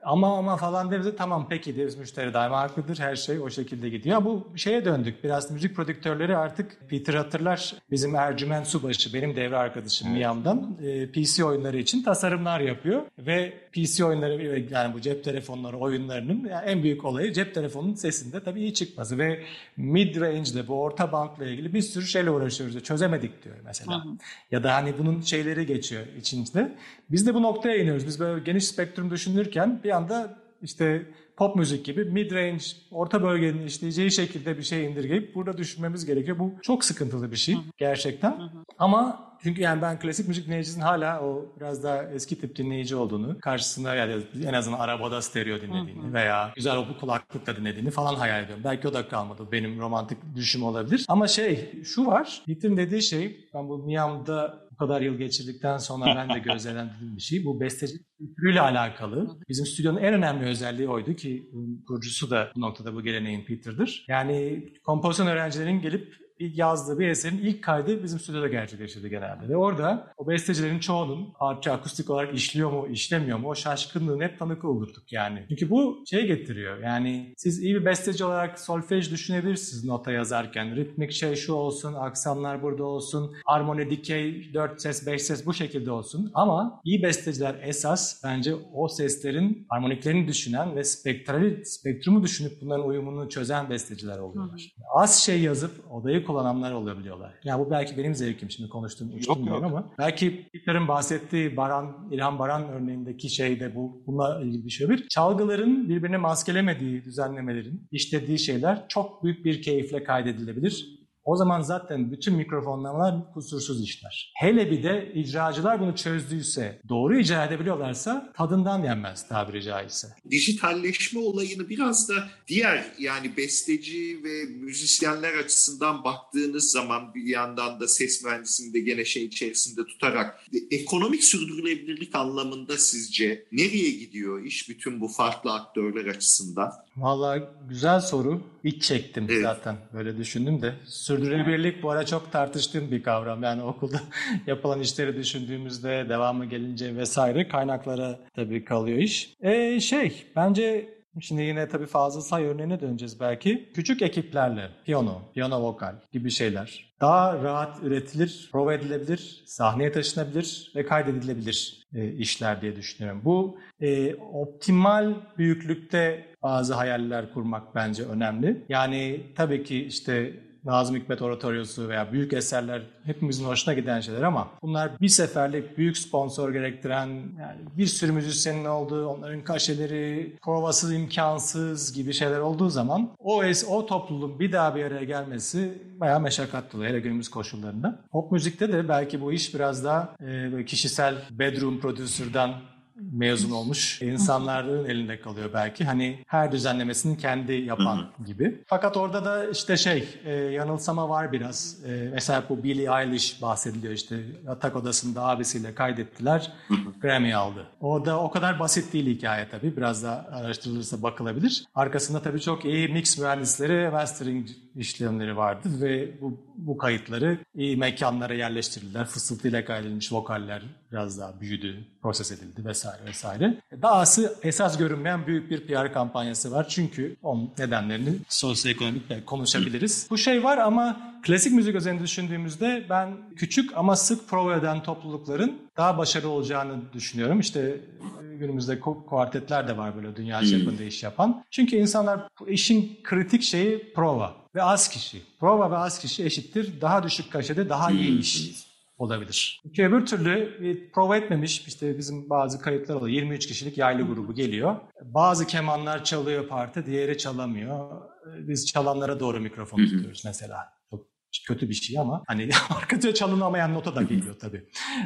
Ama ama falan deriz, tamam peki deriz, müşteri daima haklıdır, her şey o şekilde gidiyor. Bu şeye döndük biraz, müzik prodüktörleri artık. Peter hatırlar, bizim Ercüment Subaşı, benim devre arkadaşım, evet. MİAM'dan e, P C oyunları için tasarımlar yapıyor ve P C oyunları, yani bu cep telefonları oyunlarının yani en büyük olayı cep telefonunun sesinde tabii iyi çıkması ve mid range ile, bu orta bankla ilgili bir sürü şeyle uğraşıyoruz, çözemedik diyor mesela. Hı-hı. Ya da hani bunun şeyleri geçiyor içinde. Biz de bu noktaya iniyoruz. Biz böyle geniş spektrum düşünürken bir anda işte pop müzik gibi mid-range, orta bölgenin işleyeceği şekilde bir şey indirgeyip burada düşünmemiz gerekiyor. Bu çok sıkıntılı bir şey gerçekten. Hı hı. Ama çünkü yani ben klasik müzik dinleyicisinin hala o biraz daha eski tip dinleyici olduğunu, karşısında yani en azından arabada stereo dinlediğini, hı hı, veya güzel o kulaklıkla dinlediğini falan hayal ediyorum. Belki o da kalmadı. Benim romantik düşüm olabilir. Ama şey, şu var. Peter'in dediği şey, ben bu MİAM'da bu kadar yıl geçirdikten sonra ben de gözlemlediğim bir şey. Bu bestecilik kültürüyle alakalı. Bizim stüdyonun en önemli özelliği oydu ki kurucusu da bu noktada bu geleneğin Peter'dır. Yani kompozisyon öğrencilerinin gelip yazdığı bir eserin ilk kaydı bizim stüdyoda gerçekleştirdi genelde. Ve orada o bestecilerin çoğunun parça akustik olarak işliyor mu, işlemiyor mu, o şaşkınlığın hep tanıkı olurduk yani. Çünkü bu şey getiriyor yani, siz iyi bir besteci olarak solfej düşünebilirsiniz nota yazarken. Ritmik şey şu olsun, aksanlar burada olsun, harmoni dikey, dört ses, beş ses bu şekilde olsun. Ama iyi besteciler esas bence o seslerin harmoniklerini düşünen ve spektrali, spektrumu düşünüp bunların uyumunu çözen besteciler oluyorlar. Az şey yazıp odayı kullananlar olabiliyorlar. Yani bu belki benim zevkim, şimdi konuştuğum uçtum diyorum ama belki Peter'ın bahsettiği Baran, İlhan Baran örneğindeki şey de bu, bununla ilgili bir şey. Bir çalgıların birbirini maskelemediği düzenlemelerin işlediği şeyler çok büyük bir keyifle kaydedilebilir. O zaman zaten bütün mikrofonlamalar kusursuz işler. Hele bir de icracılar bunu çözdüyse, doğru icra edebiliyorlarsa tadından yenmez tabiri caizse. Dijitalleşme olayını biraz da diğer yani besteci ve müzisyenler açısından baktığınız zaman, bir yandan da ses mühendisini de gene şey içerisinde tutarak, ekonomik sürdürülebilirlik anlamında sizce nereye gidiyor iş bütün bu farklı aktörler açısından? Vallahi güzel soru. İç çektim, evet. Zaten böyle düşündüm de. Sürdürülebilirlik bu ara çok tartıştığım bir kavram. Yani okulda yapılan işleri düşündüğümüzde, devamı gelince vesaire, kaynaklara tabii kalıyor iş. Ee, şey, bence şimdi yine tabii Fazıl Say örneğine döneceğiz belki. Küçük ekiplerle piyano, piyano vokal gibi şeyler daha rahat üretilir, prova edilebilir, sahneye taşınabilir ve kaydedilebilir e, işler diye düşünüyorum. Bu e, optimal büyüklükte bazı hayaller kurmak bence önemli. Yani tabii ki işte Nazım Hikmet Oratoryosu veya büyük eserler hepimizin hoşuna giden şeyler ama bunlar bir seferlik, büyük sponsor gerektiren, yani bir sürü müzisyenin olduğu, onların kaşeleri, provasız, imkansız gibi şeyler olduğu zaman o es, o topluluğun bir daha bir araya gelmesi bayağı meşakkatli oluyor, hele günümüz koşullarında. Pop müzikte de belki bu iş biraz daha e, kişisel bedroom prodüsörden mezun olmuş insanların elinde kalıyor belki. Hani her düzenlemesini kendi yapan gibi. Fakat orada da işte şey, e, yanılsama var biraz. E, mesela bu Billie Eilish bahsediliyor, işte yatak odasında abisiyle kaydettiler, Grammy aldı. O da o kadar basit değil hikaye tabii. Biraz daha araştırılırsa bakılabilir. Arkasında tabii çok iyi mix mühendisleri, mastering işlemleri vardı ve bu, bu kayıtları iyi mekanlara yerleştirdiler. Fısıltıyla kaydedilmiş vokaller biraz daha büyüdü, proses edildi vesaire vesaire. Dahası esas görünmeyen büyük bir P R kampanyası var. Çünkü onun nedenlerini sosyoekonomik konuşabiliriz. Bu şey var ama klasik müzik özelinde düşündüğümüzde ben küçük ama sık prova eden toplulukların daha başarılı olacağını düşünüyorum. İşte günümüzde kuartetler de var böyle dünya çapında iş yapan. Çünkü insanlar, işin kritik şeyi prova ve az kişi. Prova ve az kişi eşittir. Daha düşük kaşede daha iyi iş olabilir. Çünkü öbür türlü prova etmemiş, işte bizim bazı kayıtlar oluyor. yirmi üç kişilik yaylı grubu geliyor. Bazı kemanlar çalıyor parti, diğeri çalamıyor. Biz çalanlara doğru mikrofonu tutuyoruz mesela. Kötü bir şey ama hani arkada çalınamayan nota da geliyor tabii.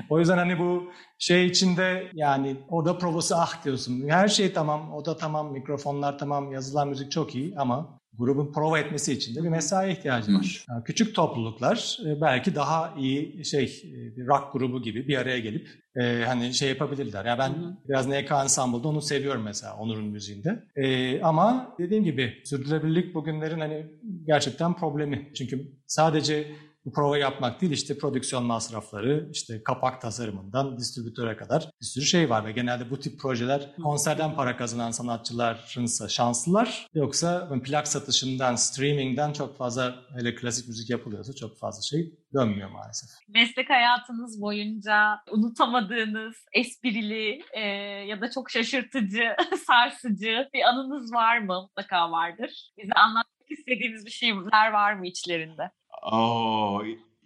O yüzden hani bu şey içinde, yani orada provası ah diyorsun. Her şey tamam, o da tamam, mikrofonlar tamam, yazılan müzik çok iyi ama grubun prova etmesi için de bir mesaiye ihtiyacı var. Yani küçük topluluklar belki daha iyi şey, bir rock grubu gibi bir araya gelip e, hani şey yapabilirler. Yani ben Hı-hı. biraz N K Ensemble'da onu seviyorum mesela, Onur'un müziğinde. E, ama dediğim gibi sürdürülebilirlik bugünlerin hani gerçekten problemi. Çünkü sadece bu prova yapmak değil, işte prodüksiyon masrafları, işte kapak tasarımından distribütöre kadar bir sürü şey var ve genelde bu tip projeler konserden para kazanan sanatçılarınsa şanslılar. Yoksa plak satışından, streamingden çok fazla, hele klasik müzik yapılıyorsa çok fazla şey dönmüyor maalesef. Meslek hayatınız boyunca unutamadığınız, esprili e, ya da çok şaşırtıcı, sarsıcı bir anınız var mı? Mutlaka vardır. Bize anlatmak istediğiniz bir şeyler var mı içlerinde? Oh,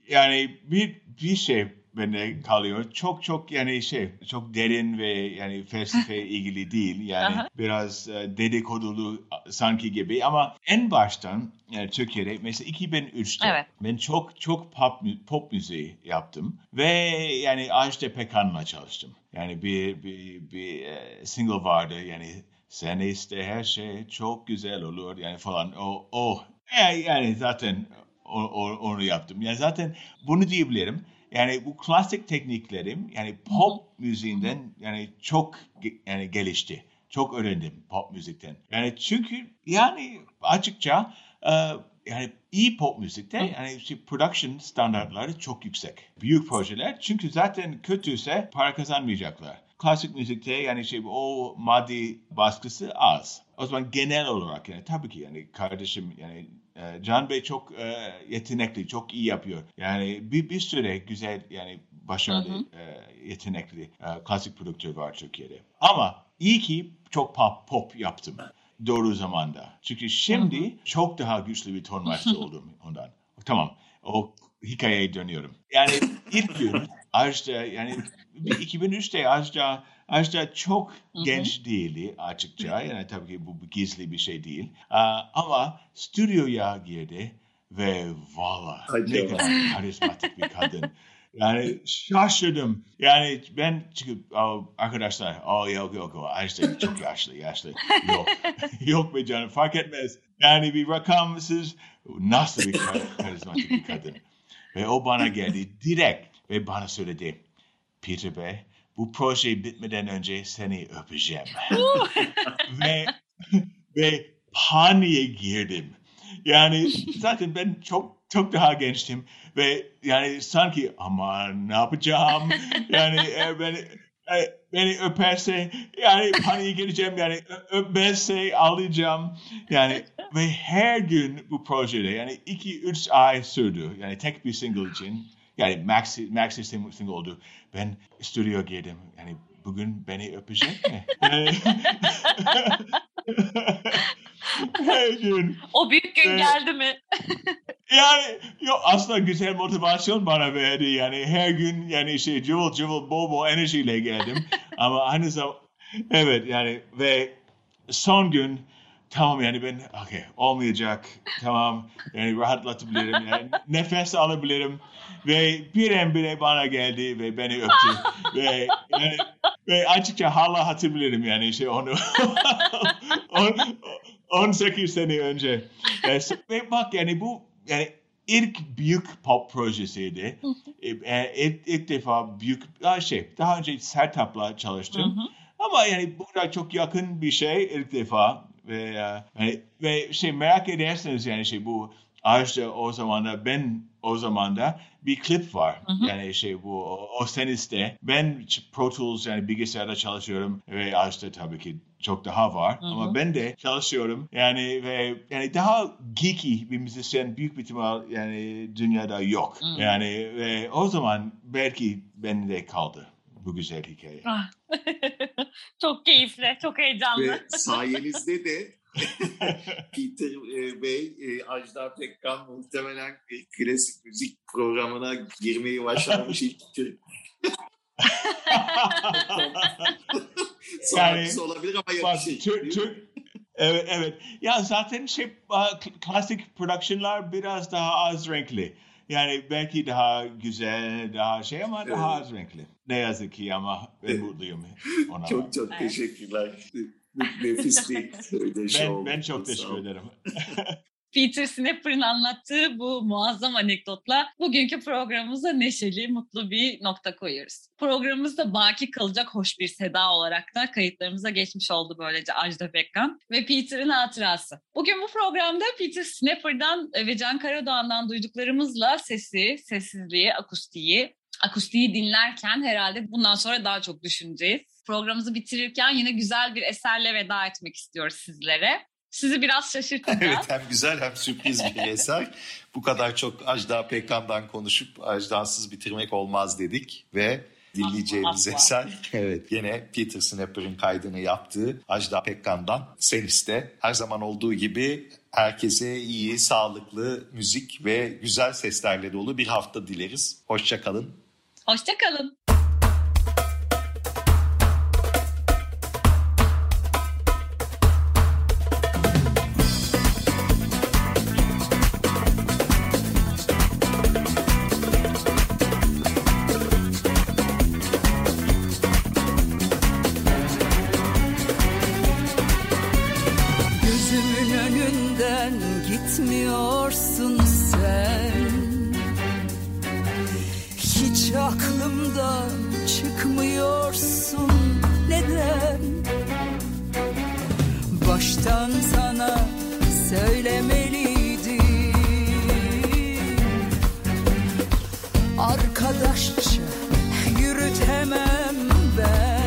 yani bir bir şey bende kalıyor. Çok çok yani şey, çok derin ve yani felsefe ilgili değil. Yani biraz dedikodulu sanki gibi ama en baştan yani Türkiye'de mesela iki bin üçte evet. ben çok çok pop pop müziği yaptım ve yani Ajda Pekkan'la çalıştım. Yani bir bir bir single vardı yani sen iste her şey çok güzel olur yani falan. O o yani zaten O, o, onu yaptım. Yani zaten bunu diyebilirim. Yani bu klasik tekniklerim yani pop müziğinden yani çok yani gelişti. Çok öğrendim pop müzikten. Yani çünkü yani açıkça yani iyi pop müzikte yani işte production standartları çok yüksek. Büyük projeler çünkü zaten kötüyse para kazanmayacaklar. Klasik müzikte yani şey o maddi baskısı az. O zaman genel olarak yani tabii ki yani kardeşim yani Can Bey çok e, yetenekli, çok iyi yapıyor. Yani bir bir süre güzel yani başarılı, hı hı. E, yetenekli e, klasik prodüktör var Türkiye'de. Ama iyi ki çok pop, pop yaptım doğru zamanda. Çünkü şimdi hı hı. çok daha güçlü bir ton maçlı oldum ondan. Tamam, o hikayeye dönüyorum. Yani ilk gün Ajda yani iki bin üçte Ajda Ajda çok hı hı. genç değildi açıkça. Yani tabii ki bu gizli bir şey değil. Aa, ama stüdyoya girdi ve valla ne kadar karizmatik bir kadın. Yani şaşırdım. Yani ben çıkıp arkadaşlar oh, yok yok Ajda çok yaşlı yaşlı. Yok yok be canım fark etmez. Yani bir rakamsız nasıl bir karizmatik bir kadın. Ve o bana geldi direkt ve bana söyledi Peter Bey bu proje bitmeden önce seni öpeceğim. ve ve paniğe girdim. Yani zaten ben çok çok daha gençtim ve yani sanki aman ne yapacağım? Yani e, beni e, beni öperse yani paniğe gireceğim yani öpmezse ağlayacağım. Yani ve her gün bu projede yani iki üç ay sürdü. Yani tek bir single için. Yani Max, Maxi single oldu. Ben stüdyoya girdim. Yani bugün beni öpecek mi? O büyük gün geldi mi? Yani yok aslında güzel motivasyon bana verdi. Yani her gün yani şey cıvıl cıvıl bol bol enerjiyle geldim. Ama aynı zamanda evet yani ve son gün tamam yani ben okay, olmayacak tamam yani rahatlatabilirim yani nefes alabilirim ve birdenbire bana geldi ve beni öptü ve yani, Ve açıkça hala hatırlarım yani şey onu. on sekiz sene önce. Ve bak yani bu yani ilk büyük pop projesiydi. ilk, ilk defa büyük şey. Daha önce Sertab'la çalıştım. Ama yani bu da çok yakın bir şey ilk defa. Ve yani, ve şey merak ederseniz yani şey bu Ajda o zaman da ben o zaman da bir klip var. Hı hı. Yani şey bu o, o seniste ben Pro Tools yani bilgisayarda çalışıyorum ve Ajda tabii ki çok daha var. Hı hı. Ama ben de çalışıyorum yani ve yani daha geeky bir müzisyen büyük bir ihtimal yani dünyada yok. Hı. Yani ve o zaman belki bende kaldı bu güzel hikaye. Çok keyifli, çok heyecanlı. Ve sayenizde de Peter Bey, Ajda Pekkan muhtemelen klasik müzik programına girmeyi başarmış ilk Türk. Yani olabilir ama bak, şey, Türk, Türk, evet, evet. Ya zaten şey klasik production'lar biraz daha az renkli. Yani belki daha güzel, daha şey ama evet. Daha az renkli. Ne yazık ki ama ben evet. Mutluyum ona. Çok çok evet. Teşekkürler. Nefis bir söyleşi ben, oldu. Ben çok teşekkür ederim. Peter Snapper'ın anlattığı bu muazzam anekdotla bugünkü programımıza neşeli, mutlu bir nokta koyuyoruz. Programımızda baki kalacak hoş bir seda olarak da kayıtlarımıza geçmiş oldu böylece Ajda Pekkan ve Peter'ın hatırası. Bugün bu programda Peter Snapper'dan ve Can Karadoğan'dan duyduklarımızla sesi, sessizliği, akustiği, akustiği dinlerken herhalde bundan sonra daha çok düşüneceğiz. Programımızı bitirirken yine güzel bir eserle veda etmek istiyoruz sizlere. Sizi biraz şaşırtacağız. Evet, hem güzel hem sürpriz bir eser. Bu kadar çok Ajda Pekkan'dan konuşup Ajda'sız bitirmek olmaz dedik ve dinleyeceğimiz eser evet yine Peter Snapper'ın kaydını yaptığı Ajda Pekkan'dan Seniste. Her zaman olduğu gibi herkese iyi, sağlıklı müzik ve güzel seslerle dolu bir hafta dileriz. Hoşça kalın. Hoşça kalın. Arkadaşça yürütemem ben.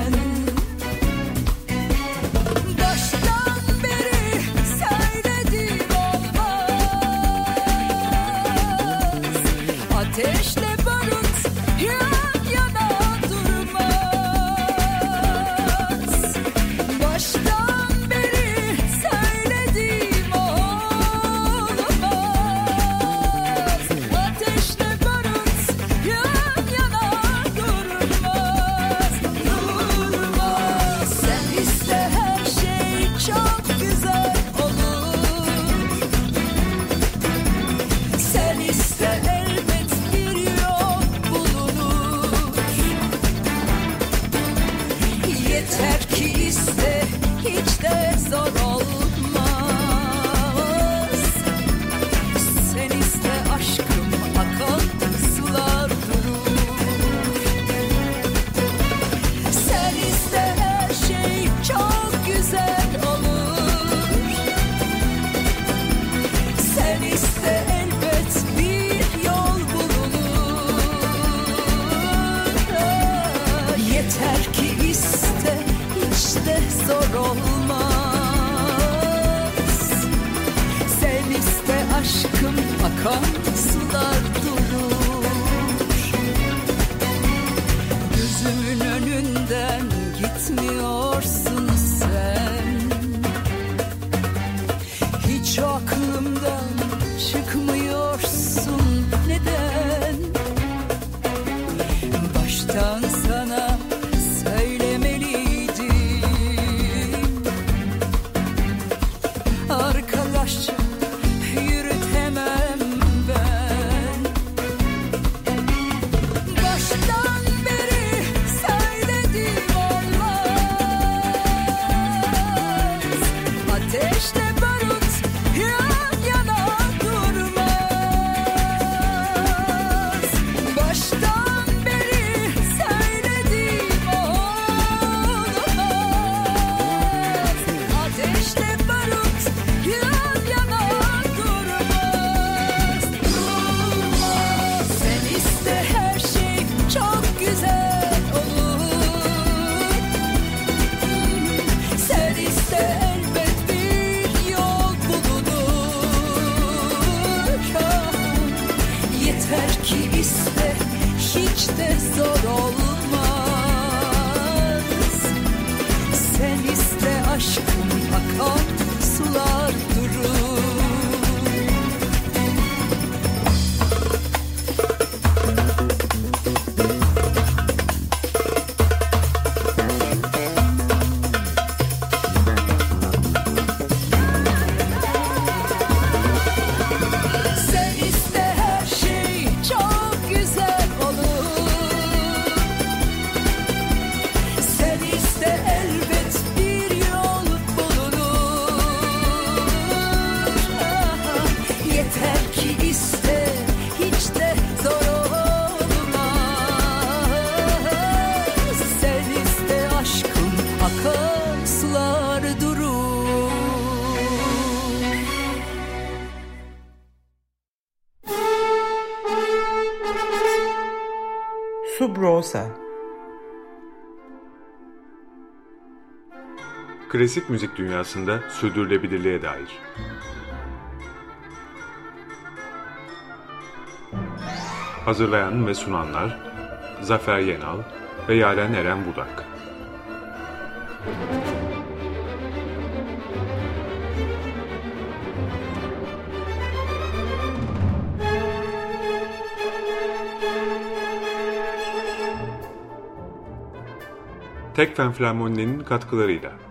Subrosa. Klasik müzik dünyasında sürdürülebilirliğe dair. Hazırlayan ve sunanlar Zafer Yenal ve Yaren Eren Budak. Tekfen Filamoni'nin katkılarıyla